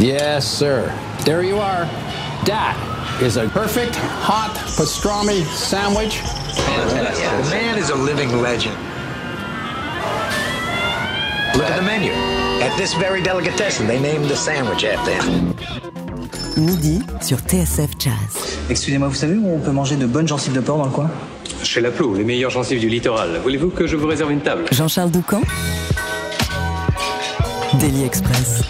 Yes, sir. There you are. That is a perfect hot pastrami sandwich. Fantastic. Yeah. The man is a living legend. Look at the menu. At this very delicatessen, they named the sandwich after him. Midi sur TSF Jazz. Excusez-moi, vous savez où on peut manger de bonnes gencives de porc dans le coin? Chez La Plou, les meilleures gencives du littoral. Voulez-vous que je vous réserve une table? Jean-Charles Doucan. Daily Express.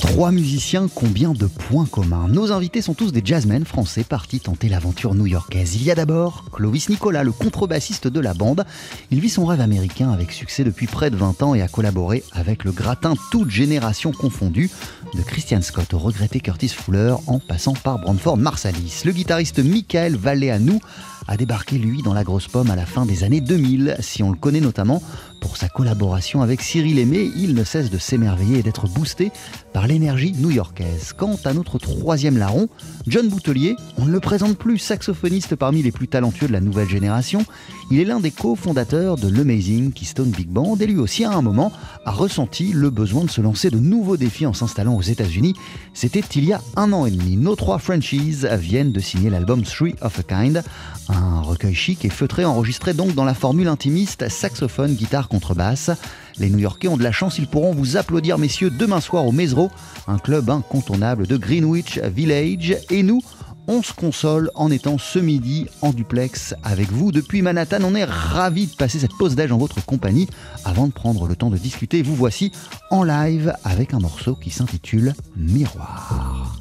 3 musiciens, combien de points communs? Nos invités sont tous des jazzmen français partis tenter l'aventure new-yorkaise. Il y a d'abord Clovis Nicolas, le contrebassiste de la bande. Il vit son rêve américain avec succès depuis près de 20 ans et a collaboré avec le gratin toute génération confondue, de Christian Scott au regretté Curtis Fuller en passant par Branford Marsalis. Le guitariste Michaël Valeanu a débarqué lui dans la grosse pomme à la fin des années 2000. Si on le connaît notamment pour sa collaboration avec Cyrille Aimée, il ne cesse de s'émerveiller et d'être boosté par l'énergie new-yorkaise. Quant à notre troisième larron, Jon Boutellier, on ne le présente plus, saxophoniste parmi les plus talentueux de la nouvelle génération. Il est l'un des cofondateurs de l'Amazing Keystone Big Band et lui aussi à un moment a ressenti le besoin de se lancer de nouveaux défis en s'installant aux États-Unis. C'était il y a 1 an et demi. Nos 3 franchises viennent de signer l'album Three of a Kind, un recueil chic et feutré enregistré donc dans la formule intimiste saxophone, guitare, contrebasse. Les New-Yorkais ont de la chance, ils pourront vous applaudir messieurs demain soir au Mezzrow, un club incontournable de Greenwich Village. Et nous, on se console en étant ce midi en duplex avec vous. Depuis Manhattan, on est ravis de passer cette pause d'âge en votre compagnie. Avant de prendre le temps de discuter, vous voici en live avec un morceau qui s'intitule « Miroir ».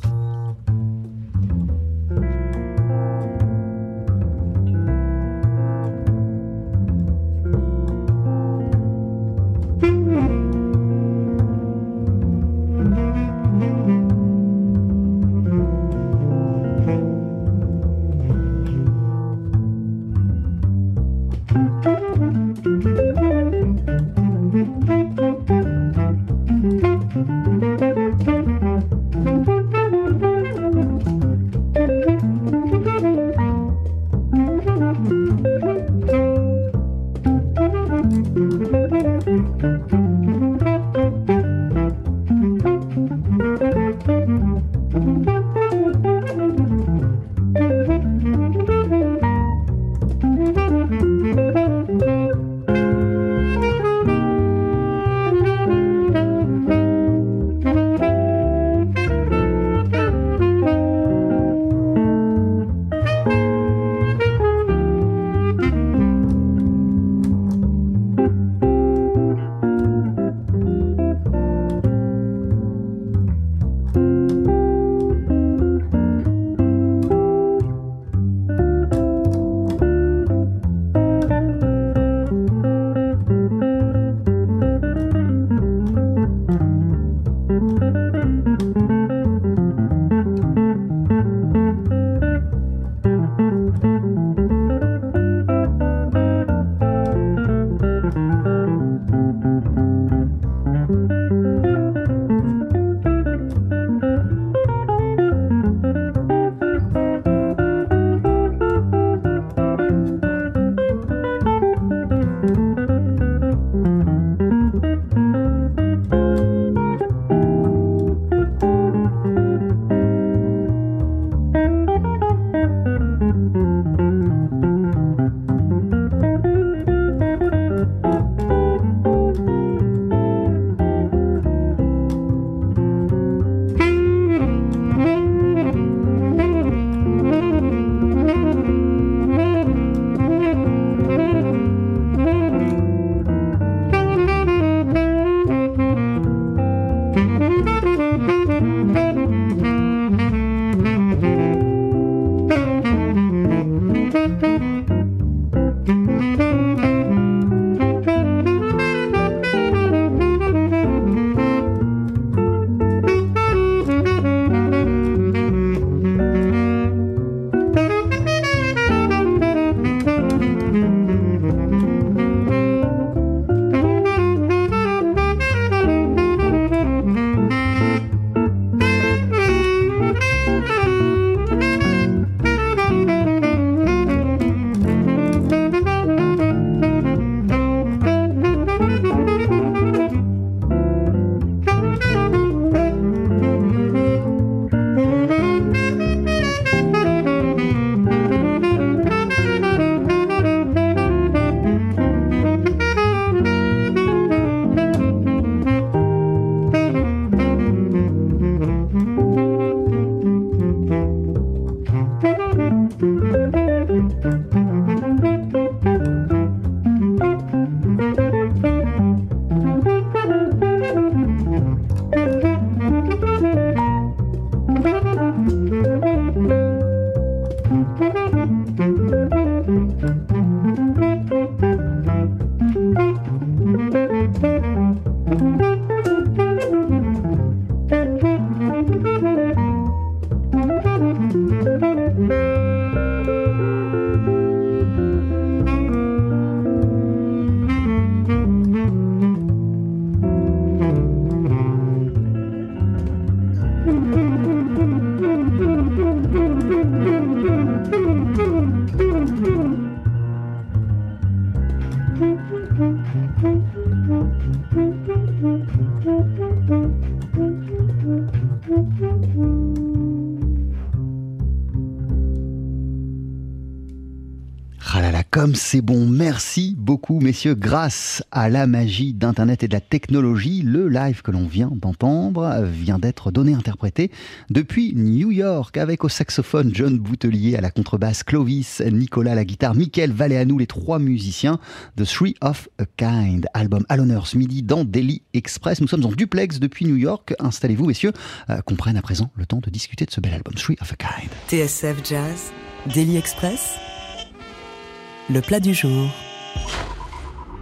comme c'est bon. Merci beaucoup, messieurs. Grâce à la magie d'Internet et de la technologie, le live que l'on vient d'entendre vient d'être donné, interprété depuis New York, avec au saxophone Jon Boutellier, à la contrebasse Clovis Nicolas, à la guitare Michaël Valeanu, les trois musiciens de Three of a Kind. Album à l'honneur ce midi dans Daily Express. Nous sommes en duplex depuis New York. Installez-vous, messieurs, qu'on prenne à présent le temps de discuter de ce bel album, Three of a Kind. TSF Jazz, Daily Express, le plat du jour.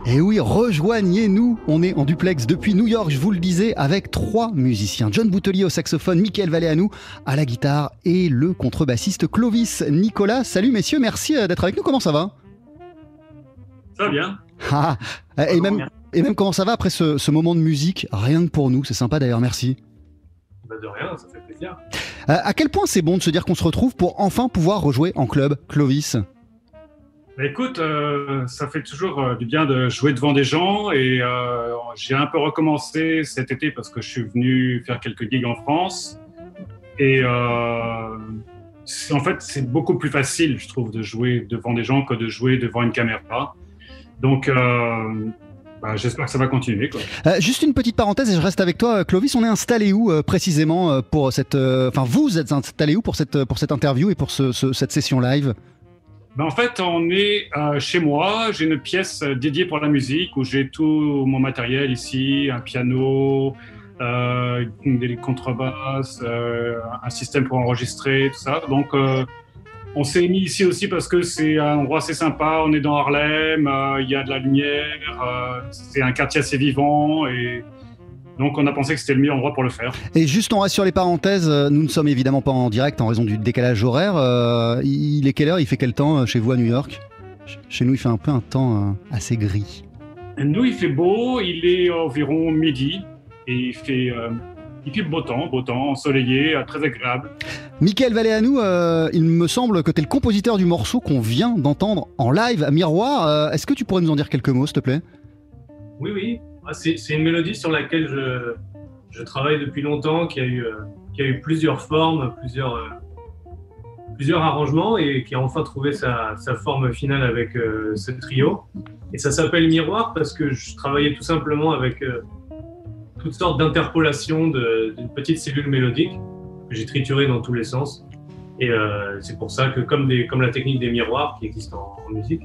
Et oui, rejoignez-nous, on est en duplex depuis New York, je vous le disais, avec trois musiciens. Jon Boutellier au saxophone, Michaël Valeanu à la guitare et le contrebassiste Clovis Nicolas. Salut messieurs, merci d'être avec nous, comment ça va ? Ça va bien. Ah, et même comment ça va après ce moment de musique, rien que pour nous, c'est sympa d'ailleurs, merci. Bah de rien, ça fait plaisir. À quel point c'est bon de se dire qu'on se retrouve pour enfin pouvoir rejouer en club, Clovis ? Écoute, ça fait toujours du bien de jouer devant des gens et j'ai un peu recommencé cet été parce que je suis venu faire quelques gigs en France et en fait c'est beaucoup plus facile, je trouve, de jouer devant des gens que de jouer devant une caméra, donc j'espère que ça va continuer, quoi. Juste une petite parenthèse et je reste avec toi, Clovis, on est installé où précisément pour cette... Enfin, vous êtes installé où pour cette interview et pour cette session live? Ben en fait, on est chez moi, j'ai une pièce dédiée pour la musique où j'ai tout mon matériel ici, un piano, des contrebasses, un système pour enregistrer, tout ça. Donc, on s'est mis ici aussi parce que c'est un endroit assez sympa, on est dans Harlem, y a de la lumière, c'est un quartier assez vivant et... Donc on a pensé que c'était le meilleur endroit pour le faire. Et juste on reste sur les parenthèses, nous ne sommes évidemment pas en direct en raison du décalage horaire. Il est quelle heure, il fait quel temps chez vous à New York ? Chez nous il fait un peu un temps assez gris. Nous il fait beau, il est environ midi et il fait beau temps, ensoleillé, très agréable. Michaël Valeanu, il me semble que tu es le compositeur du morceau qu'on vient d'entendre en live à Miroir. Est-ce que tu pourrais nous en dire quelques mots s'il te plaît ? Oui. C'est une mélodie sur laquelle je travaille depuis longtemps, qui a eu plusieurs formes, plusieurs arrangements et qui a enfin trouvé sa forme finale avec ce trio. Et ça s'appelle Miroir parce que je travaillais tout simplement avec toutes sortes d'interpolations d'une petite cellule mélodique que j'ai triturée dans tous les sens. Et c'est pour ça que, comme la technique des miroirs qui existe en musique,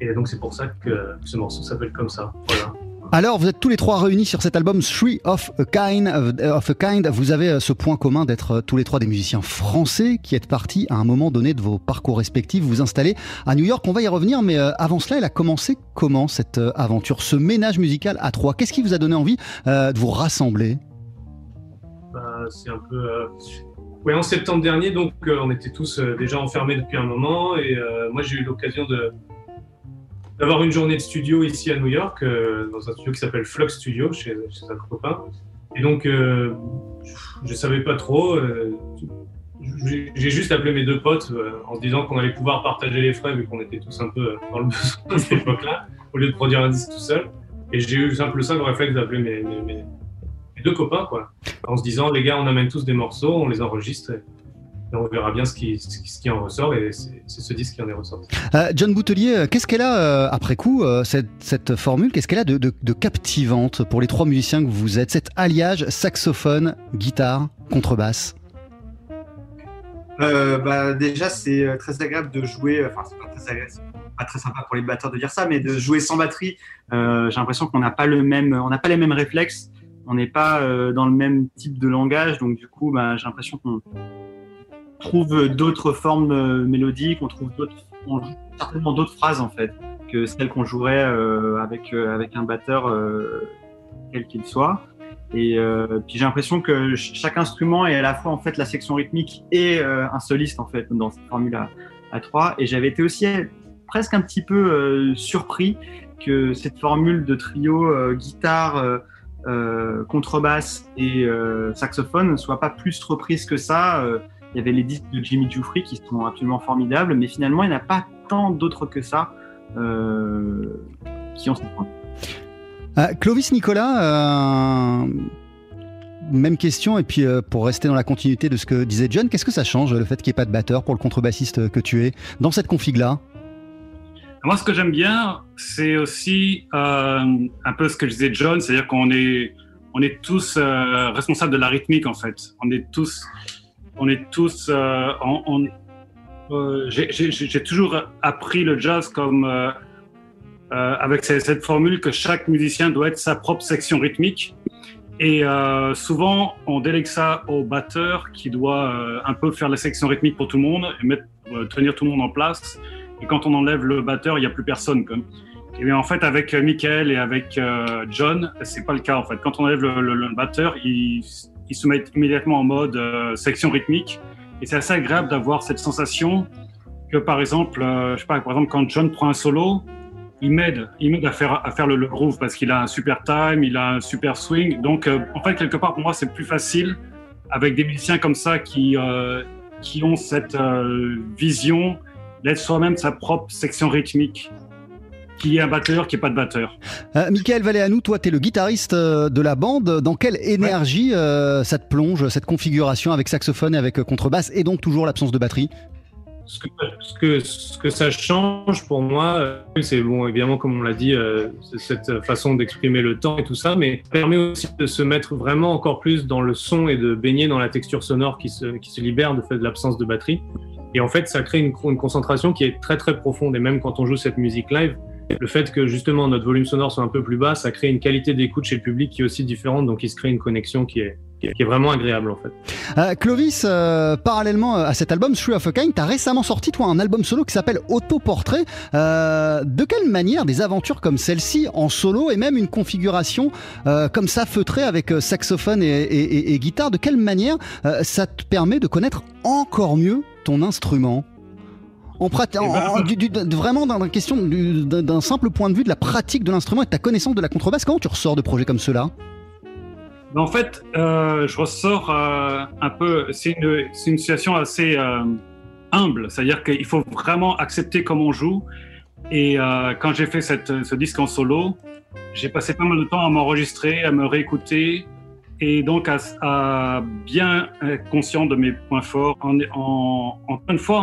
et donc c'est pour ça que ce morceau s'appelle comme ça. Voilà. Alors, vous êtes tous les trois réunis sur cet album Three of a Kind. Vous avez ce point commun d'être tous les trois des musiciens français qui êtes partis à un moment donné de vos parcours respectifs, vous installer à New York. On va y revenir, mais avant cela, elle a commencé comment cette aventure, ce ménage musical à trois? Qu'est-ce qui vous a donné envie de vous rassembler? C'est un peu... Oui, en septembre dernier, donc on était tous déjà enfermés depuis un moment et moi j'ai eu l'occasion d'avoir une journée de studio ici à New York, dans un studio qui s'appelle Flux Studio, chez un copain. Et donc, je ne savais pas trop. J'ai juste appelé mes deux potes en se disant qu'on allait pouvoir partager les frais, vu qu'on était tous un peu dans le besoin à cette époque-là, au lieu de produire un disque tout seul. Et j'ai eu le simple réflexe d'appeler mes deux copains, quoi, en se disant, les gars, on amène tous des morceaux, on les enregistre. Et on verra bien ce qui en ressort, et c'est ce disque qui en est ressorti. Jon Boutellier, qu'est-ce qu'elle a, après coup, cette formule, qu'est-ce qu'elle a de captivante pour les trois musiciens que vous êtes, cet alliage saxophone, guitare, contrebasse? Déjà, c'est très agréable de jouer, enfin, c'est pas très agréable, c'est pas très sympa pour les batteurs de dire ça, mais de jouer sans batterie, j'ai l'impression qu'on n'a pas les mêmes réflexes, on n'est pas dans le même type de langage, donc du coup, j'ai l'impression qu'on trouve d'autres formes mélodiques, on joue certainement d'autres phrases en fait que celles qu'on jouerait avec un batteur quel qu'il soit. Et puis j'ai l'impression que chaque instrument est à la fois en fait la section rythmique et un soliste en fait dans cette formule à trois. Et j'avais été aussi presque un petit peu surpris que cette formule de trio guitare contrebasse et saxophone ne soit pas plus reprise que ça. Il y avait les disques de Jimmy Dufry qui sont absolument formidables, mais finalement, il n'y en a pas tant d'autres que ça qui ont ce point. Clovis Nicolas, même question, et puis pour rester dans la continuité de ce que disait Jon, qu'est-ce que ça change le fait qu'il n'y ait pas de batteur pour le contrebassiste que tu es dans cette config-là ? Moi, ce que j'aime bien, c'est aussi un peu ce que disait John, c'est-à-dire qu'on est, tous responsables de la rythmique, en fait. J'ai toujours appris le jazz comme avec cette formule que chaque musicien doit être sa propre section rythmique. Et souvent, on délègue ça au batteur qui doit un peu faire la section rythmique pour tout le monde et tenir tout le monde en place. Et quand on enlève le batteur, il n'y a plus personne. Et bien en fait, avec Michaël et avec John, c'est pas le cas en fait. Quand on enlève le batteur, il se met immédiatement en mode section rythmique. Et c'est assez agréable d'avoir cette sensation que par exemple, quand John prend un solo, il m'aide à faire le groove parce qu'il a un super time, il a un super swing. Donc en fait, quelque part pour moi, c'est plus facile avec des musiciens comme ça qui ont cette vision d'être soi-même sa propre section rythmique, qui est un batteur, qui n'est pas de batteur. Michaël Valeanu, toi, tu es le guitariste de la bande. Dans quelle énergie ça te plonge, cette configuration avec saxophone et avec contrebasse, et donc toujours l'absence de batterie? Ce que ça change pour moi, c'est évidemment, comme on l'a dit, cette façon d'exprimer le temps et tout ça, mais ça permet aussi de se mettre vraiment encore plus dans le son et de baigner dans la texture sonore qui se libère de fait de l'absence de batterie. Et en fait, ça crée une concentration qui est très très profonde. Et même quand on joue cette musique live, le fait que justement notre volume sonore soit un peu plus bas, ça crée une qualité d'écoute chez le public qui est aussi différente. Donc il se crée une connexion qui est vraiment agréable en fait. Clovis, parallèlement à cet album Three of a Kind, tu as récemment sorti toi un album solo qui s'appelle Autoportrait. De quelle manière des aventures comme celle-ci en solo et même une configuration comme ça feutrée avec saxophone et guitare, de quelle manière ça te permet de connaître encore mieux ton instrument vraiment dans la question d'un simple point de vue de la pratique de l'instrument et de ta connaissance de la contrebasse? Comment tu ressors de projets comme cela? En fait, je ressors un peu, c'est une situation assez humble, c'est-à-dire qu'il faut vraiment accepter comment on joue. Et quand j'ai fait ce disque en solo, j'ai passé pas mal de temps à m'enregistrer, à me réécouter, et donc à bien être conscient de mes points forts, en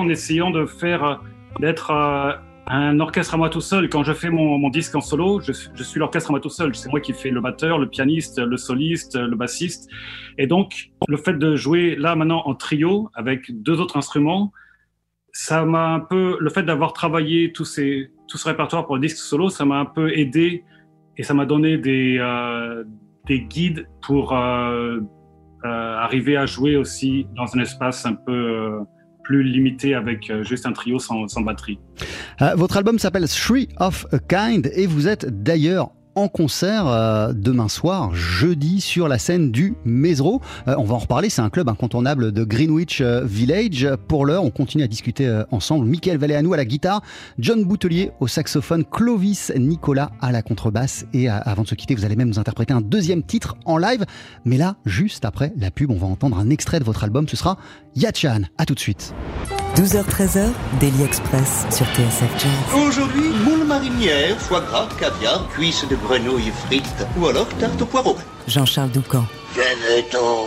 essayant de d'être un orchestre à moi tout seul. Quand je fais mon disque en solo, je suis l'orchestre à moi tout seul. C'est moi qui fais le batteur, le pianiste, le soliste, le bassiste. Et donc, le fait de jouer là maintenant en trio avec deux autres instruments, ça m'a un peu, le fait d'avoir travaillé tout ce répertoire pour le disque solo, ça m'a un peu aidé et ça m'a donné des guides pour arriver à jouer aussi dans un espace un peu plus limité avec juste un trio sans batterie. Votre album s'appelle Three of a Kind et vous êtes d'ailleurs en concert demain soir, jeudi, sur la scène du Mezzrow. On va en reparler, c'est un club incontournable de Greenwich Village. Pour l'heure, on continue à discuter ensemble. Michaël Valeanu à la guitare, Jon Boutellier au saxophone, Clovis Nicolas à la contrebasse. Et avant de se quitter, vous allez même nous interpréter un deuxième titre en live. Mais là, juste après la pub, on va entendre un extrait de votre album. Ce sera Yachan. À tout de suite. 12h-13h, Daily Express sur TSF Jazz. Aujourd'hui, moules marinières, foie gras, caviar, cuisses de grenouille frites ou alors tarte au poireau. Jean-Charles Doucan. Venez-t'en.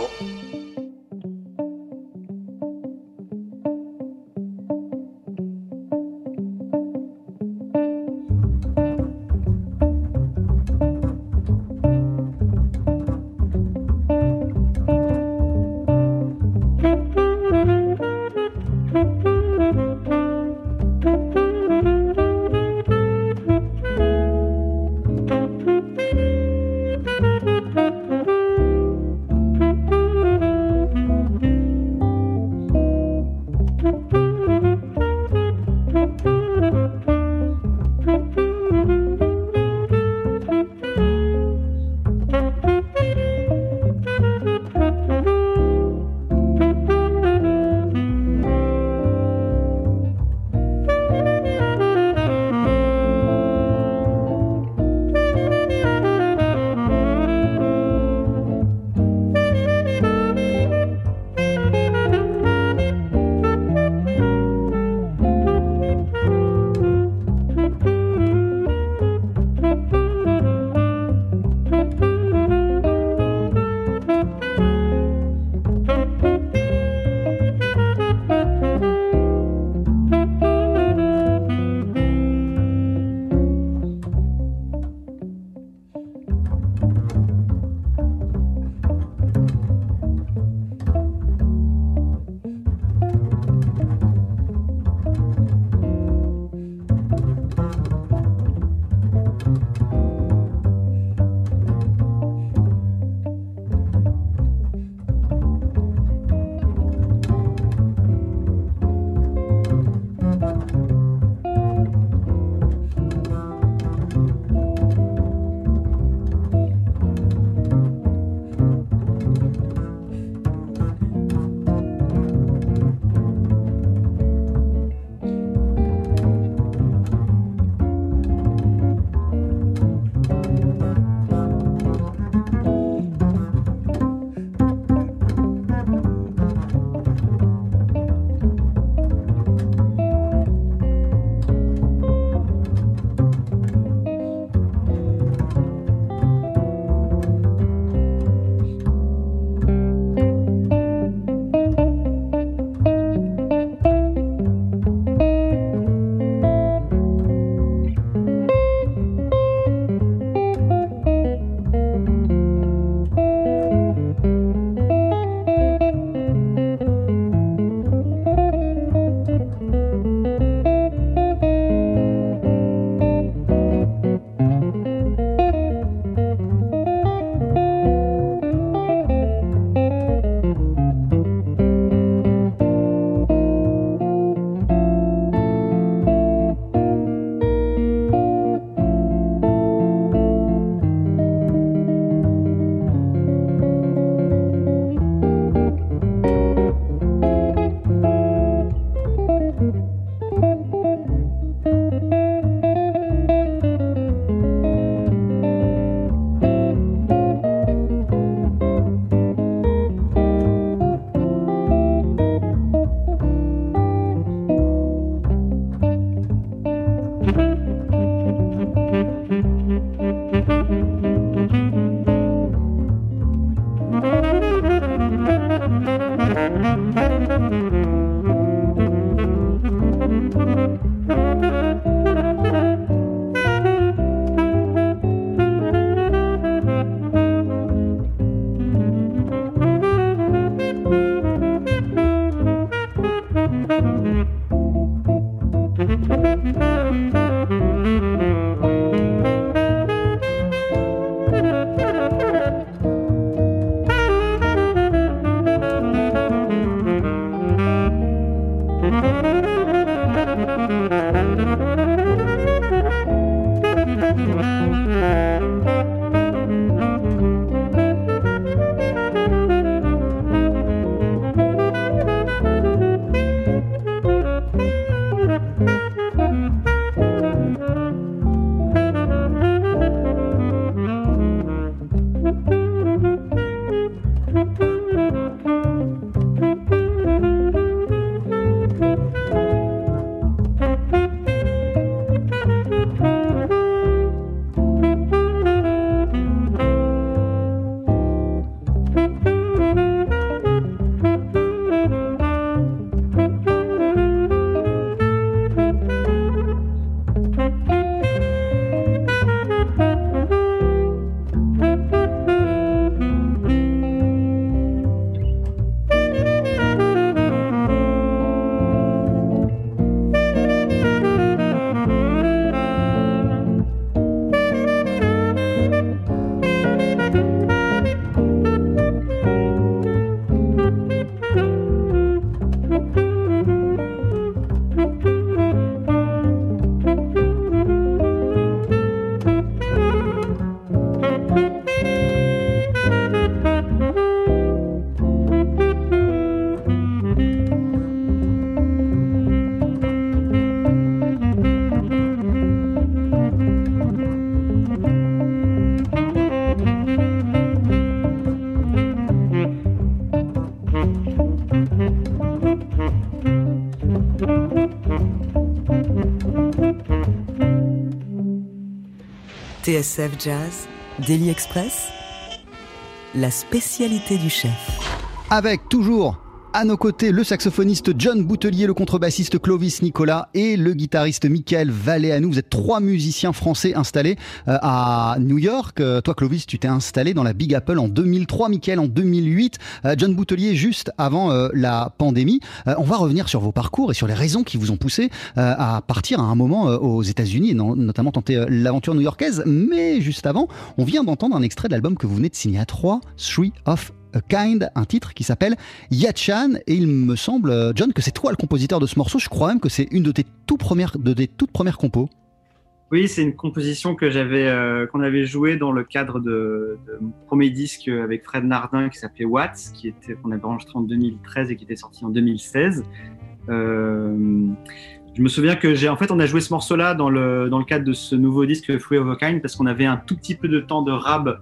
TSF Jazz, Daily Express, la spécialité du chef. Avec toujours à nos côtés le saxophoniste Jon Boutellier, le contrebassiste Clovis Nicolas et le guitariste Michaël Valeanu. Vous êtes trois musiciens français installés à New York. Toi Clovis, tu t'es installé dans la Big Apple en 2003, Michaël en 2008, Jon Boutellier juste avant la pandémie. On va revenir sur vos parcours et sur les raisons qui vous ont poussé à partir à un moment aux États-Unis et notamment tenter l'aventure new-yorkaise. Mais juste avant, on vient d'entendre un extrait de l'album que vous venez de signer à 3, Three of a Kind, un titre qui s'appelle Yachan, et il me semble, Jon, que c'est toi le compositeur de ce morceau. Je crois même que c'est une de tes toutes premières compos. Oui, c'est une composition que qu'on avait jouée dans le cadre de mon premier disque avec Fred Nardin qui s'appelait Watts, qu'on avait enregistré en 2013 et qui était sorti en 2016. Je me souviens que on a joué ce morceau-là dans le cadre de ce nouveau disque Three of a Kind parce qu'on avait un tout petit peu de temps de rab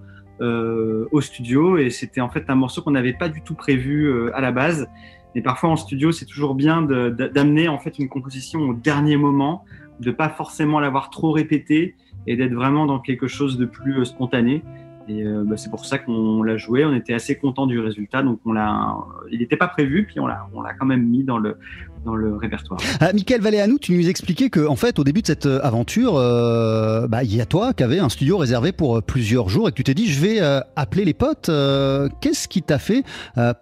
au studio, et c'était en fait un morceau qu'on n'avait pas du tout prévu à la base. Mais parfois en studio, c'est toujours bien d'amener en fait une composition au dernier moment, de pas forcément l'avoir trop répétée et d'être vraiment dans quelque chose de plus spontané. Et c'est pour ça qu'on l'a joué. On était assez content du résultat, donc il n'était pas prévu, puis on l'a quand même mis dans le répertoire. Michaël Valeanu, tu nous expliquais que en fait, au début de cette aventure, il y a toi qui avais un studio réservé pour plusieurs jours et que tu t'es dit je vais appeler les potes. Qu'est-ce qui t'a fait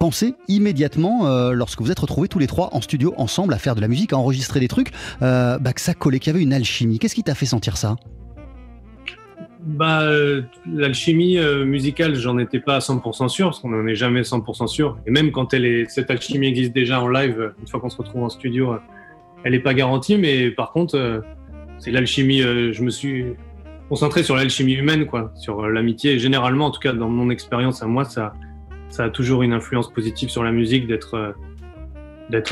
penser immédiatement lorsque vous êtes retrouvés tous les trois en studio ensemble à faire de la musique, à enregistrer des trucs, que ça collait, qu'il y avait une alchimie? Qu'est-ce qui t'a fait sentir ça? L'alchimie musicale, j'en étais pas à 100% sûr, parce qu'on n'en est jamais 100% sûr. Et même quand cette alchimie existe déjà en live, une fois qu'on se retrouve en studio, elle n'est pas garantie. Mais par contre, c'est l'alchimie. Je me suis concentré sur l'alchimie humaine, quoi, sur l'amitié. Et généralement, en tout cas, dans mon expérience à moi, ça a toujours une influence positive sur la musique d'être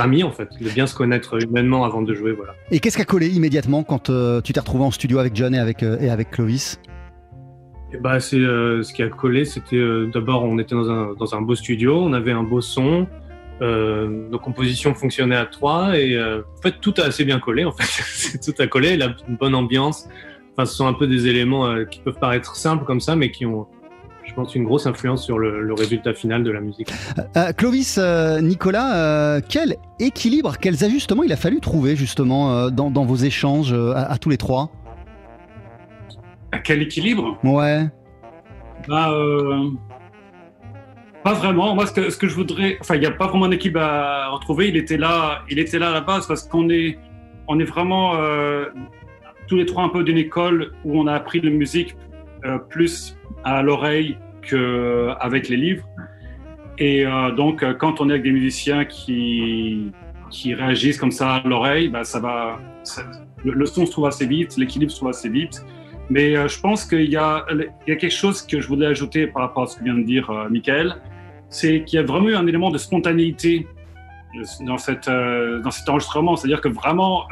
amis, en fait, de bien se connaître humainement avant de jouer. Voilà. Et qu'est-ce qui a collé immédiatement quand tu t'es retrouvé en studio avec Jon et avec Clovis? Ce qui a collé, c'était d'abord on était dans un beau studio, on avait un beau son, nos compositions fonctionnaient à trois et en fait tout a assez bien collé en fait, tout a collé, une bonne ambiance. Enfin, ce sont un peu des éléments qui peuvent paraître simples comme ça, mais qui ont, je pense, une grosse influence sur le résultat final de la musique. Clovis, Nicolas, quel équilibre, quels ajustements il a fallu trouver justement dans vos échanges à tous les trois? À quel équilibre? Ouais. Pas vraiment. Moi, ce que je voudrais, il n'y a pas vraiment d'équilibre à retrouver. Il était là à la base parce qu'on est vraiment tous les trois un peu d'une école où on a appris la musique plus à l'oreille qu'avec les livres. Et donc, quand on est avec des musiciens qui réagissent comme ça à l'oreille, le son se trouve assez vite, l'équilibre se trouve assez vite. Mais je pense qu'il y a quelque chose que je voulais ajouter par rapport à ce que vient de dire Michaël, c'est qu'il y a vraiment eu un élément de spontanéité dans cet enregistrement. C'est-à-dire que vraiment,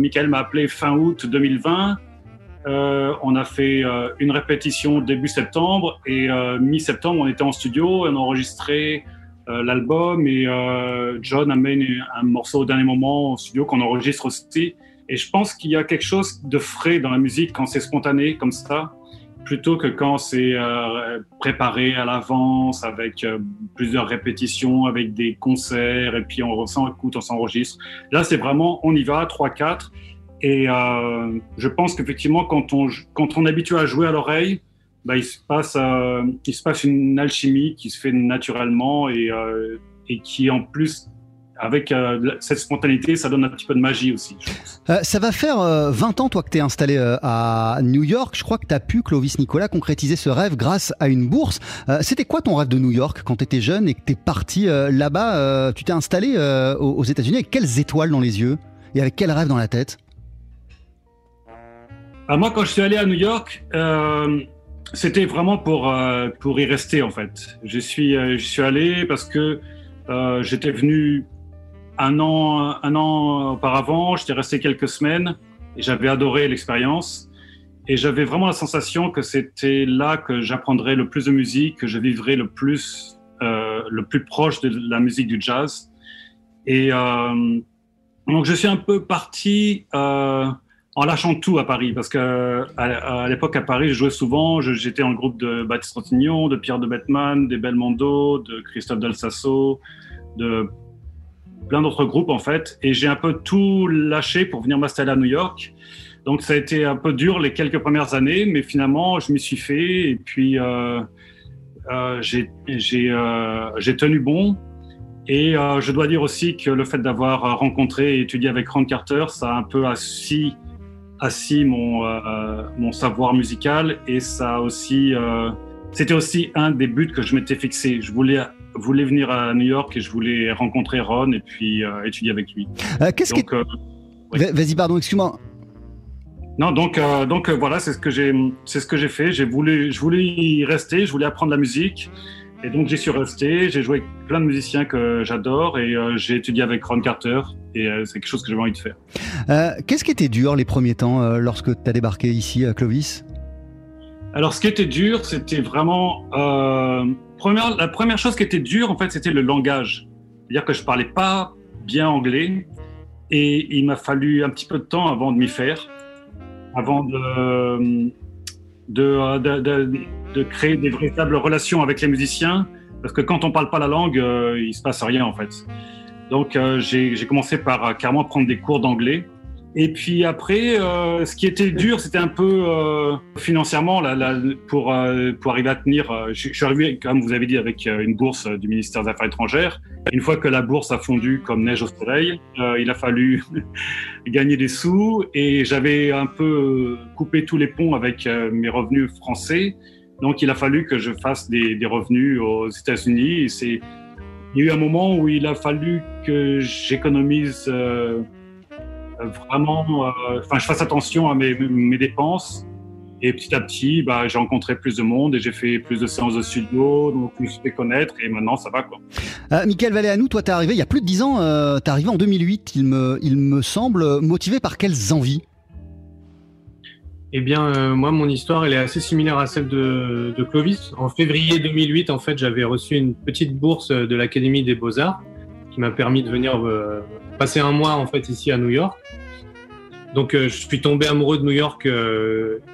Michaël m'a appelé fin août 2020, on a fait une répétition début septembre, et mi-septembre, on était en studio, on a enregistré l'album, et Jon amène un morceau au dernier moment au studio qu'on enregistre aussi. Et je pense qu'il y a quelque chose de frais dans la musique quand c'est spontané comme ça, plutôt que quand c'est préparé à l'avance avec plusieurs répétitions, avec des concerts, et puis on ressent, écoute, on s'enregistre. Là, c'est vraiment, on y va, 3-4. Et je pense qu'effectivement, quand on est habitué à jouer à l'oreille, il se passe une alchimie qui se fait naturellement et qui, en plus, avec cette spontanéité, ça donne un petit peu de magie aussi, je pense. Ça va faire 20 ans, toi, que tu es installé à New York. Je crois que tu as pu, Clovis Nicolas, concrétiser ce rêve grâce à une bourse. C'était quoi ton rêve de New York quand tu étais jeune et que tu es parti là-bas? Tu t'es installé aux États-Unis avec quelles étoiles dans les yeux et avec quel rêve dans la tête? Moi, quand je suis allé à New York, c'était vraiment pour y rester, en fait. Je suis allé parce que j'étais venu un an auparavant, j'étais resté quelques semaines et j'avais adoré l'expérience. Et j'avais vraiment la sensation que c'était là que j'apprendrais le plus de musique, que je vivrais le plus proche de la musique du jazz. Et donc je suis un peu parti en lâchant tout à Paris, parce qu'à l'époque à Paris, je jouais souvent, j'étais dans le groupe de Baptiste Rottignon, de Pierre de Bettman, des Belmondo, de Christophe d'Alsasso, de plein d'autres groupes en fait, et j'ai un peu tout lâché pour venir m'installer à New York. Donc ça a été un peu dur les quelques premières années, mais finalement je m'y suis fait, et puis j'ai tenu bon. Et je dois dire aussi que le fait d'avoir rencontré et étudié avec Ron Carter, ça a un peu assis mon savoir musical, et ça aussi, c'était aussi un des buts que je m'étais fixé. Je voulais venir à New York et je voulais rencontrer Ron et puis étudier avec lui. Oui. Vas-y, pardon, excuse-moi. Non, donc voilà, c'est ce que j'ai fait. Je voulais y rester, je voulais apprendre la musique. Et donc j'y suis resté, j'ai joué avec plein de musiciens que j'adore et j'ai étudié avec Ron Carter et c'est quelque chose que j'avais envie de faire. Qu'est-ce qui était dur les premiers temps lorsque tu as débarqué ici à Clovis ? Alors ce qui était dur, c'était vraiment... la première chose qui était dure en fait, c'était le langage. C'est-à-dire que je ne parlais pas bien anglais et il m'a fallu un petit peu de temps avant de m'y faire, avant de créer des véritables relations avec les musiciens, parce que quand on ne parle pas la langue, il ne se passe rien en fait. Donc j'ai commencé par carrément prendre des cours d'anglais. Et puis après, ce qui était dur, c'était un peu financièrement, pour arriver à tenir. Je suis arrivé, comme vous avez dit, avec une bourse du ministère des Affaires étrangères. Une fois que la bourse a fondu comme neige au soleil, il a fallu gagner des sous. Et j'avais un peu coupé tous les ponts avec mes revenus français. Donc il a fallu que je fasse des revenus aux États-Unis. Et il y a eu un moment où il a fallu que j'économise... je fasse attention à mes dépenses, et petit à petit, j'ai rencontré plus de monde et j'ai fait plus de séances de studio, donc je me suis fait connaître et maintenant ça va quoi. Michaël Valeanu, toi t'es arrivé il y a plus de 10 ans, t'es arrivé en 2008, il me semble, motivé par quelles envies ? Eh bien, moi, mon histoire, elle est assez similaire à celle de Clovis. En février 2008, en fait, j'avais reçu une petite bourse de l'Académie des Beaux-Arts qui m'a permis de venir passer un mois en fait ici à New York. Donc je suis tombé amoureux de New York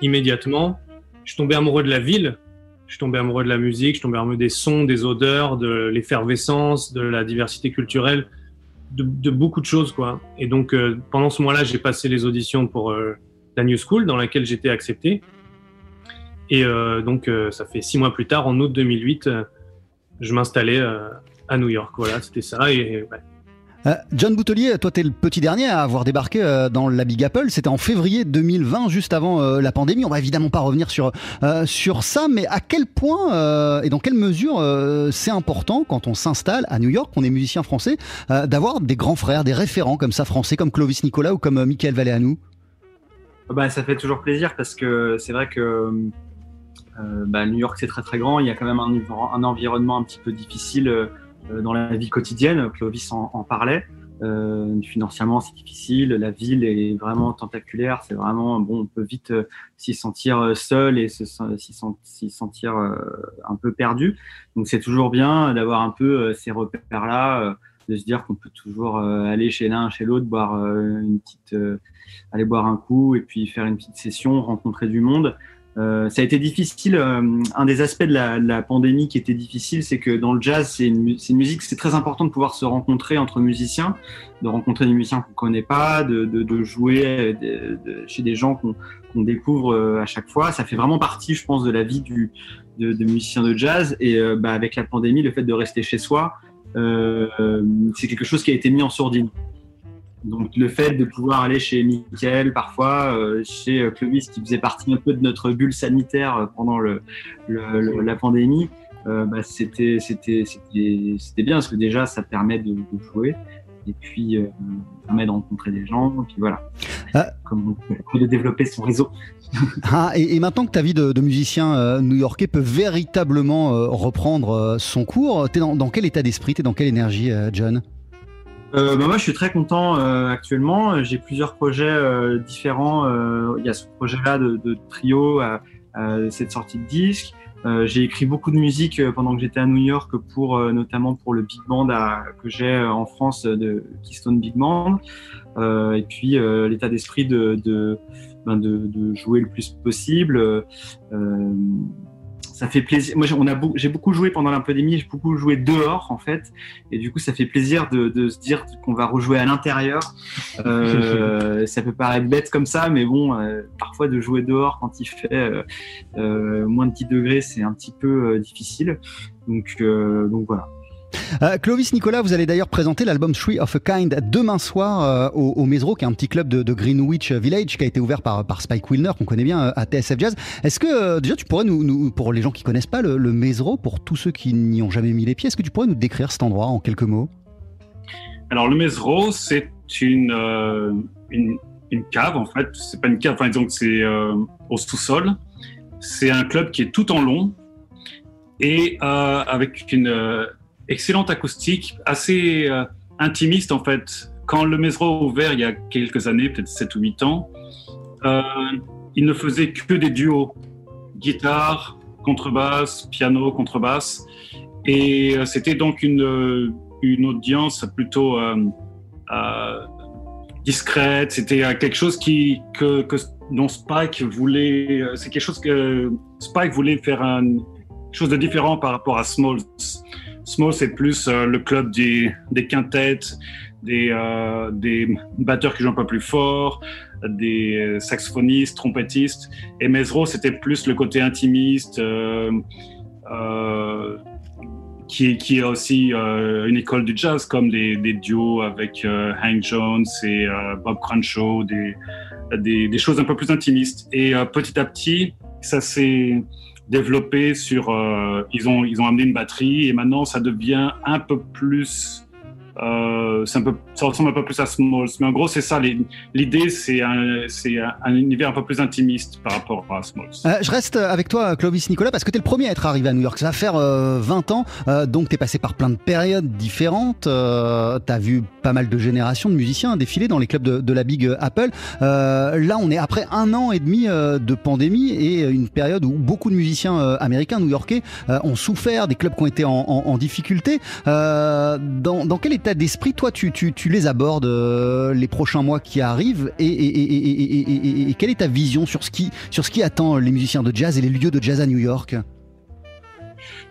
immédiatement. Je suis tombé amoureux de la ville, je suis tombé amoureux de la musique, je suis tombé amoureux des sons, des odeurs, de l'effervescence, de la diversité culturelle, de beaucoup de choses quoi. Et donc pendant ce mois-là, j'ai passé les auditions pour la New School dans laquelle j'étais accepté. Et donc ça fait 6 mois plus tard, en août 2008, je m'installais à New York. Voilà, c'était ça et ouais. Jon Boutellier, toi t'es le petit dernier à avoir débarqué dans la Big Apple, c'était en février 2020, juste avant la pandémie. On va évidemment pas revenir sur ça, mais à quel point et dans quelle mesure c'est important quand on s'installe à New York, qu'on est musicien français, d'avoir des grands frères, des référents comme ça français, comme Clovis Nicolas ou comme Michaël Valeanu. Ça fait toujours plaisir parce que c'est vrai que New York c'est très très grand, il y a quand même un environnement un petit peu difficile dans la vie quotidienne, Clovis en parlait. Financièrement, c'est difficile. La ville est vraiment tentaculaire. C'est vraiment on peut vite s'y sentir seul et s'y sentir un peu perdu. Donc, c'est toujours bien d'avoir un peu ces repères-là, de se dire qu'on peut toujours aller chez l'un, chez l'autre, aller boire un coup et puis faire une petite session, rencontrer du monde. Ça a été difficile. Un des aspects de la pandémie qui était difficile, c'est que dans le jazz, c'est une musique, c'est très important de pouvoir se rencontrer entre musiciens, de rencontrer des musiciens qu'on connaît pas, de jouer chez des gens qu'on découvre à chaque fois. Ça fait vraiment partie, je pense, de la vie de musiciens de jazz. Et avec la pandémie, le fait de rester chez soi, c'est quelque chose qui a été mis en sourdine. Donc le fait de pouvoir aller chez Michaël, parfois chez Clovis, qui faisait partie un peu de notre bulle sanitaire pendant la pandémie, c'était bien parce que déjà ça permet de jouer et puis ça permet de rencontrer des gens et puis voilà, comme on peut développer son réseau. Et maintenant que ta vie de musicien new-yorkais peut véritablement reprendre son cours, t'es dans quel état d'esprit, t'es dans quelle énergie, Jon ? Moi, je suis très content actuellement. J'ai plusieurs projets différents. Il y a ce projet-là de trio, cette sortie de disque. J'ai écrit beaucoup de musique pendant que j'étais à New York, pour notamment pour le big band que j'ai en France, de Keystone Big Band. Et puis l'état d'esprit de jouer le plus possible. Ça fait plaisir. Moi, j'ai beaucoup joué pendant l'épidémie, j'ai beaucoup joué dehors en fait, et du coup, ça fait plaisir de se dire qu'on va rejouer à l'intérieur. Ça peut paraître bête comme ça, mais bon, parfois de jouer dehors quand il fait moins de 10 degrés, c'est un petit peu difficile. Donc voilà. Clovis Nicolas, vous allez d'ailleurs présenter l'album Three of a Kind demain soir au Mezzrow, qui est un petit club de Greenwich Village, qui a été ouvert par Spike Wilner, qu'on connaît bien à TSF Jazz. Est-ce que déjà tu pourrais nous, pour les gens qui ne connaissent pas le Mezzrow, pour tous ceux qui n'y ont jamais mis les pieds, est-ce que tu pourrais nous décrire cet endroit en quelques mots ? Alors le Mezzrow, c'est une cave en fait, c'est pas une cave, enfin disons que c'est au sous-sol. C'est un club qui est tout en long et avec une excellente acoustique, assez intimiste en fait. Quand le Mezzrow a ouvert il y a quelques années, peut-être 7 ou 8 ans, il ne faisait que des duos, guitare, contrebasse, piano, contrebasse. Et c'était donc une audience plutôt discrète. C'était quelque chose dont Spike voulait... C'est quelque chose que Spike voulait faire, quelque chose de différent par rapport à Smalls. Smalls, c'est plus le club des quintettes, des batteurs qui jouent un peu plus fort, des saxophonistes, trompettistes. Et Mezzrow, c'était plus le côté intimiste, qui est aussi une école du jazz, comme des duos avec Hank Jones et Bob Cranshaw, des choses un peu plus intimistes. Et petit à petit, ça s'est développé sur... ils ont amené une batterie et maintenant ça devient un peu plus... ça ressemble un peu plus à Smalls. Mais en gros, c'est ça. L'idée, c'est un univers un peu plus intimiste par rapport à Smalls. Je reste avec toi, Clovis Nicolas, parce que tu es le premier à être arrivé à New York. Ça va faire 20 ans. Donc, tu es passé par plein de périodes différentes. Tu as vu pas mal de générations de musiciens défiler dans les clubs de la Big Apple. Là, on est après un an et demi de pandémie et une période où beaucoup de musiciens américains, new-yorkais, ont souffert, des clubs qui ont été en difficulté. Dans quel état d'esprit, toi, tu les abordes les prochains mois qui arrivent, et quelle est ta vision sur ce qui attend les musiciens de jazz et les lieux de jazz à New York ?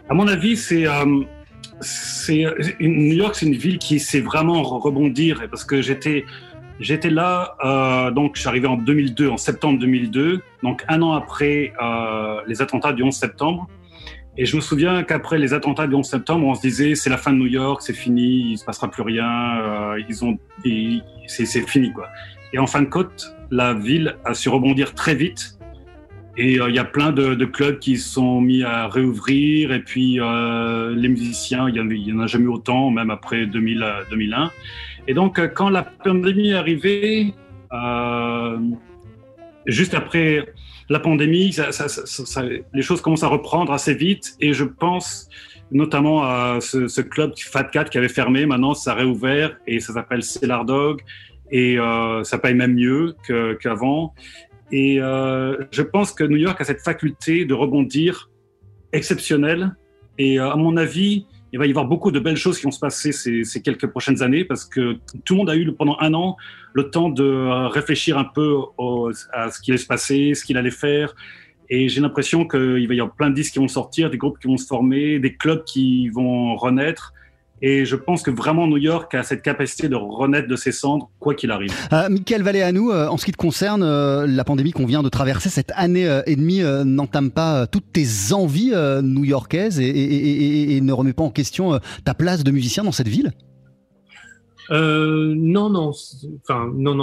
À mon avis, New York, c'est une ville qui sait vraiment rebondir, parce que j'étais là, donc je suis arrivé en 2002, en septembre 2002, donc un an après les attentats du 11 septembre. Et je me souviens qu'après les attentats du 11 septembre, on se disait c'est la fin de New York, c'est fini, il se passera plus rien, c'est fini quoi. Et en fin de compte, la ville a su rebondir très vite. Et il y a plein de clubs qui se sont mis à réouvrir. Et puis les musiciens, il y en a jamais eu autant, même après 2001. Et donc quand la pandémie est arrivée, juste après la pandémie, les choses commencent à reprendre assez vite, et je pense notamment à ce club Fat Cat qui avait fermé. Maintenant, ça a réouvert et ça s'appelle Cellardog, et ça paye même mieux qu'avant. Et je pense que New York a cette faculté de rebondir exceptionnelle. Et à mon avis, il va y avoir beaucoup de belles choses qui vont se passer ces quelques prochaines années, parce que tout le monde a eu pendant un an le temps de réfléchir un peu à ce qui allait se passer, ce qu'il allait faire. Et j'ai l'impression qu'il va y avoir plein de disques qui vont sortir, des groupes qui vont se former, des clubs qui vont renaître. Et je pense que vraiment New York a cette capacité de renaître de ses cendres, quoi qu'il arrive. Michaël Valeanu, en ce qui te concerne, la pandémie qu'on vient de traverser, cette année et demie, n'entame pas toutes tes envies new-yorkaises et ne remet pas en question ta place de musicien dans cette ville ? Non,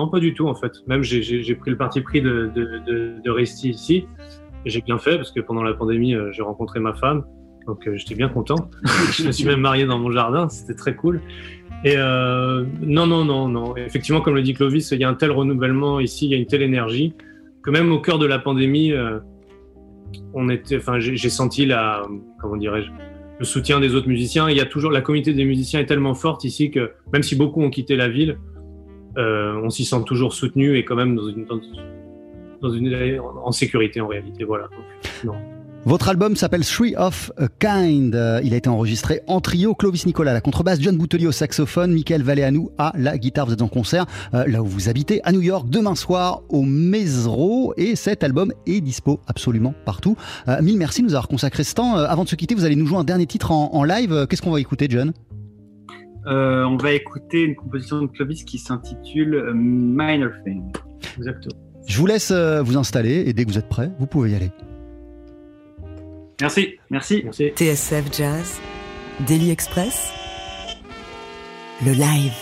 pas du tout en fait. Même j'ai pris le parti pris de rester ici. Et j'ai bien fait, parce que pendant la pandémie, j'ai rencontré ma femme. Donc j'étais bien content. Je me suis même marié dans mon jardin, c'était très cool. Et non. Effectivement, comme le dit Clovis, il y a un tel renouvellement ici, il y a une telle énergie que même au cœur de la pandémie, j'ai senti le soutien des autres musiciens. Il y a toujours la communauté des musiciens est tellement forte ici que même si beaucoup ont quitté la ville, on s'y sent toujours soutenu et quand même en sécurité en réalité. Voilà. Donc, non. Votre album s'appelle Three of a Kind. Il a été enregistré en trio. Clovis Nicolas à la contrebasse, Jon Boutellier au saxophone, Michaël Valeanu à la guitare. Vous êtes en concert là où vous habitez, à New York, demain soir au Mezzrow. Et cet album est dispo absolument partout. Mille merci de nous avoir consacré ce temps. Avant de se quitter, vous allez nous jouer un dernier titre en live. Qu'est-ce qu'on va écouter, John ? On va écouter une composition de Clovis qui s'intitule Minor Thing. Exacto. Je vous laisse vous installer et dès que vous êtes prêts, vous pouvez y aller. Merci, merci. Merci. TSF Jazz, Daily Express, le live.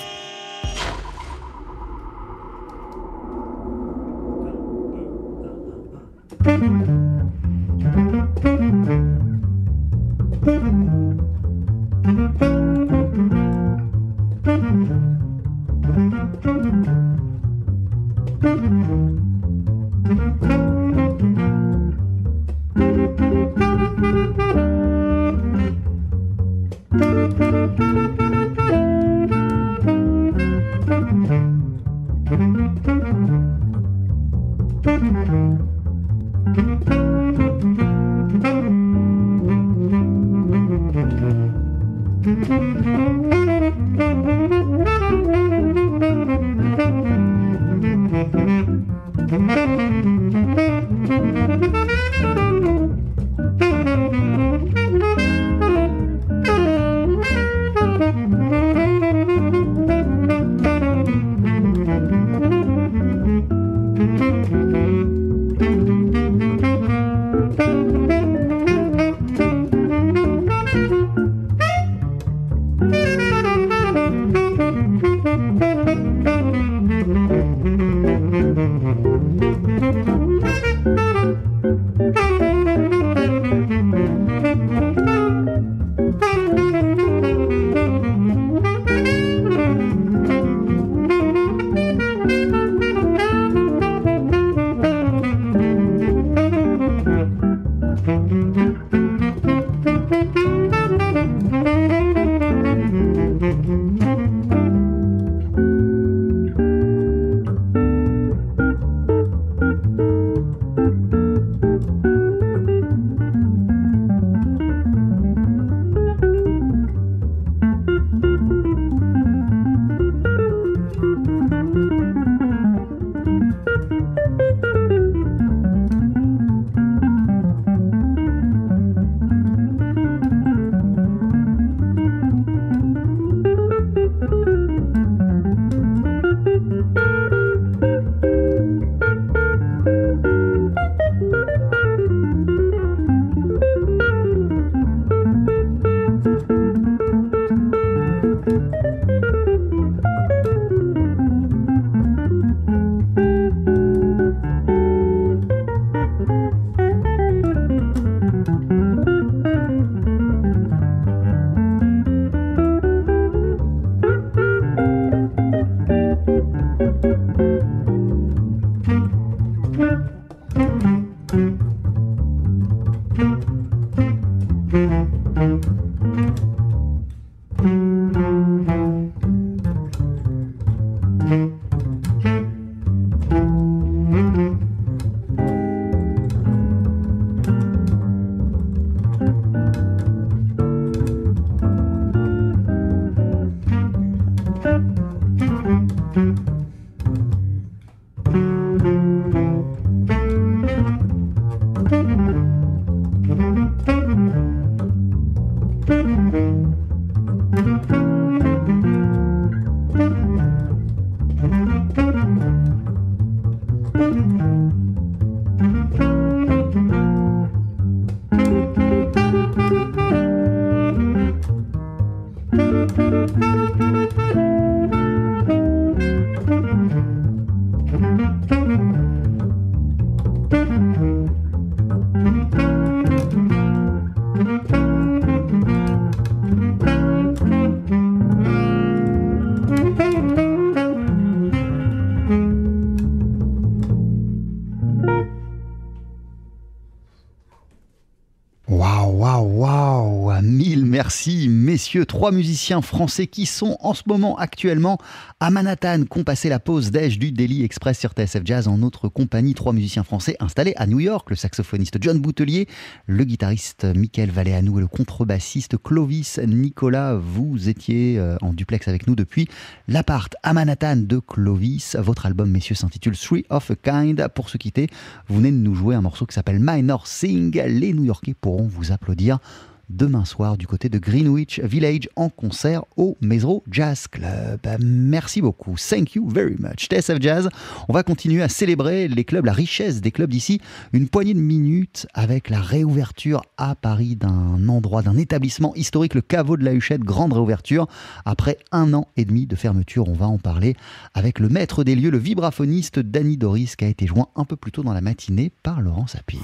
messieurs, trois musiciens français qui sont en ce moment actuellement à Manhattan, qu'ont passé la pause déj du Daily Express sur TSF Jazz en notre compagnie. Trois musiciens français installés à New York, le saxophoniste Jon Boutellier, le guitariste Michaël Valeanu et le contrebassiste Clovis Nicolas. Vous étiez en duplex avec nous depuis l'appart à Manhattan de Clovis. Votre album, messieurs, s'intitule Three of a Kind. Pour se quitter, vous venez de nous jouer un morceau qui s'appelle Minor Thing. Les New-Yorkais pourront vous applaudir demain soir du côté de Greenwich Village en concert au Mezzrow Jazz Club. Merci beaucoup. Thank you very much. TSF Jazz, on va continuer à célébrer les clubs, la richesse des clubs d'ici une poignée de minutes avec la réouverture à Paris d'un endroit, d'un établissement historique, le Caveau de la Huchette, grande réouverture après 1 an et demi de fermeture. On va en parler avec le maître des lieux, le vibraphoniste Dany Doriz, qui a été joint un peu plus tôt dans la matinée par Laurent Sapir.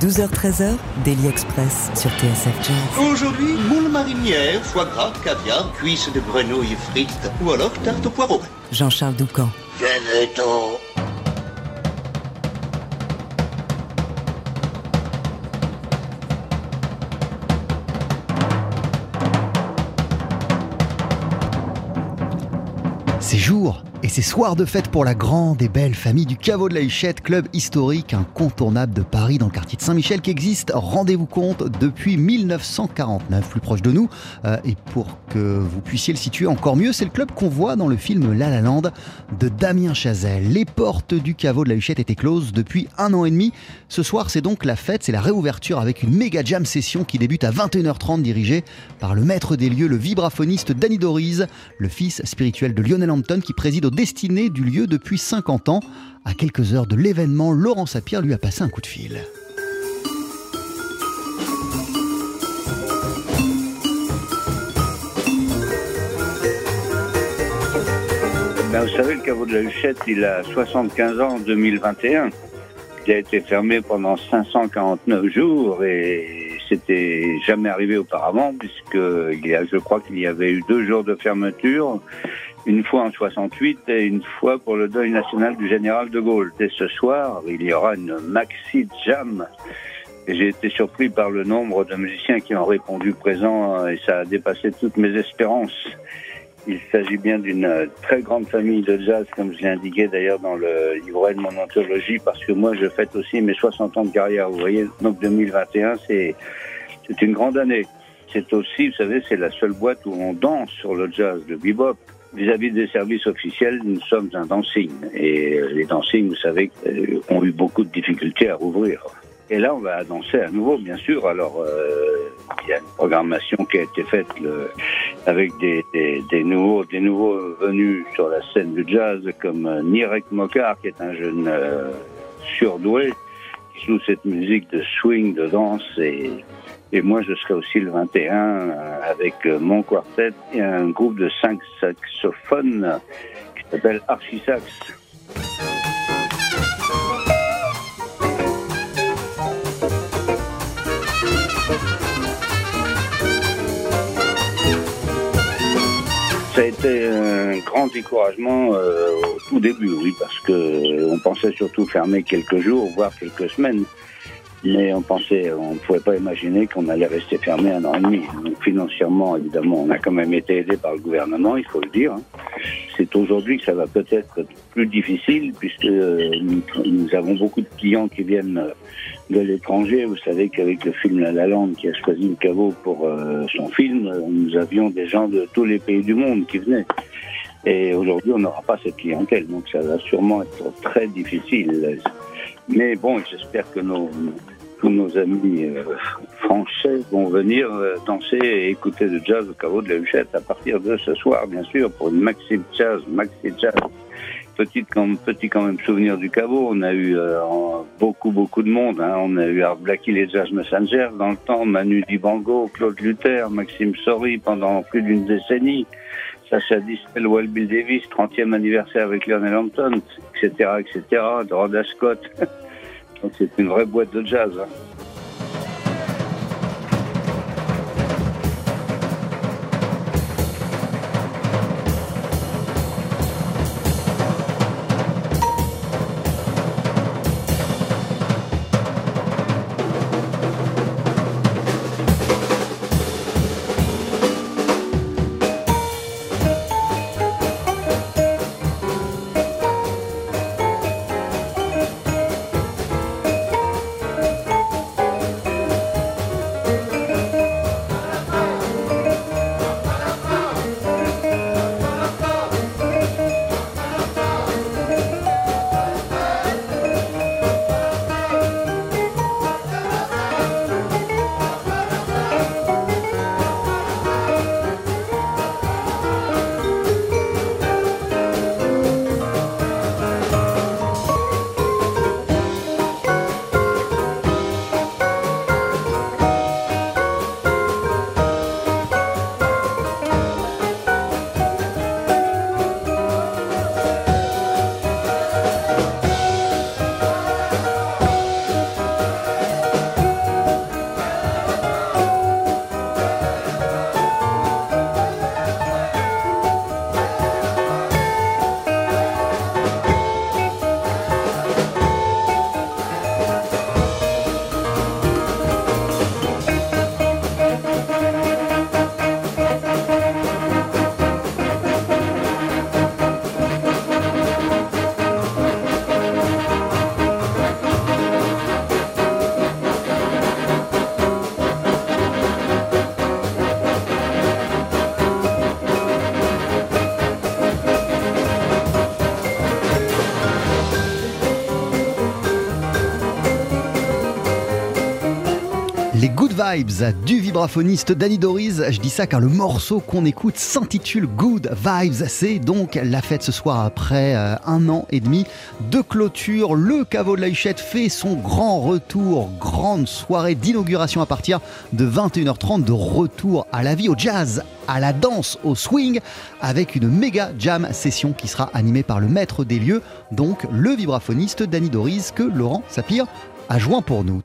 12h-13h, Daily Express sur TSF Jazz. Aujourd'hui, moules marinières, foie gras, caviar, cuisses de grenouille frites ou alors tarte au poireau. Jean-Charles Doucan. Que veut-on ? Ces jours et ces soirs de fête pour la grande et belle famille du Caveau de la Huchette, club historique incontournable de Paris dans le quartier de Saint-Michel qui existe, rendez-vous compte, depuis 1949, plus proche de nous. Et pour que vous puissiez le situer encore mieux, c'est le club qu'on voit dans le film La La Land de Damien Chazelle. Les portes du Caveau de la Huchette étaient closes depuis 1 an et demi. Ce soir, c'est donc la fête, c'est la réouverture avec une méga jam session qui débute à 21h30, dirigée par le maître des lieux, le vibraphoniste Dany Doriz, le fils spirituel de Lionel Hampton qui préside aux destinées du lieu depuis 50 ans. À quelques heures de l'événement, Laurent Sapir lui a passé un coup de fil. Ben vous savez, le Caveau de la Huchette, il a 75 ans en 2021. Il a été fermé pendant 549 jours et c'était jamais arrivé auparavant, puisque je crois qu'il y avait eu 2 jours de fermeture, une fois en 68 et une fois pour le deuil national du général de Gaulle. Et ce soir, il y aura une maxi jam. Et j'ai été surpris par le nombre de musiciens qui ont répondu présent et ça a dépassé toutes mes espérances. Il s'agit bien d'une très grande famille de jazz, comme je l'ai indiqué d'ailleurs dans le livret de mon anthologie, parce que moi je fête aussi mes 60 ans de carrière, vous voyez. Donc 2021, c'est une grande année. C'est aussi, vous savez, c'est la seule boîte où on danse sur le jazz, le bebop. Vis-à-vis des services officiels, nous sommes un dancing. Et les dancings, vous savez, ont eu beaucoup de difficultés à rouvrir. Et là, on va danser à nouveau, bien sûr. Alors, il y a une programmation qui a été faite avec des nouveaux venus sur la scène du jazz, comme Nirek Mokar, qui est un jeune surdoué, qui joue cette musique de swing, de danse. Et moi, je serai aussi le 21 avec mon quartet et un groupe de 5 saxophones qui s'appelle Arcisax. Ça a été un grand découragement au tout début, oui, parce que on pensait surtout fermer quelques jours, voire quelques semaines. Mais on ne pouvait pas imaginer qu'on allait rester fermé 1 an et demi. Donc financièrement, évidemment, on a quand même été aidé par le gouvernement, il faut le dire. C'est aujourd'hui que ça va peut-être être plus difficile, puisque nous avons beaucoup de clients qui viennent de l'étranger. Vous savez qu'avec le film La La Land, qui a choisi le Caveau pour son film, nous avions des gens de tous les pays du monde qui venaient. Et aujourd'hui, on n'aura pas cette clientèle, donc ça va sûrement être très difficile. Mais bon, j'espère que tous nos amis français vont venir danser et écouter le jazz au Caveau de la Huchette à partir de ce soir, bien sûr, pour une maxi jazz. Petit quand même souvenir du Caveau, on a eu beaucoup de monde, hein. On a eu Art Blakey, les Jazz Messengers dans le temps, Manu Dibango, Claude Luther, Maxime Sorry pendant plus d'une décennie, Sacha Distel, Wild Bill Davis, 30e anniversaire avec Lionel Hampton, etc., Dorada Scott. Donc c'est une vraie boîte de jazz, hein. Vibes du vibraphoniste Dany Doriz. Je dis ça car le morceau qu'on écoute s'intitule Good Vibes. C'est donc la fête ce soir après un an et demi de clôture. Le Caveau de la Huchette fait son grand retour. Grande soirée d'inauguration à partir de 21h30, de retour à la vie, au jazz, à la danse, au swing, avec une méga jam session qui sera animée par le maître des lieux, donc le vibraphoniste Dany Doriz, que Laurent Sapir a joint pour nous.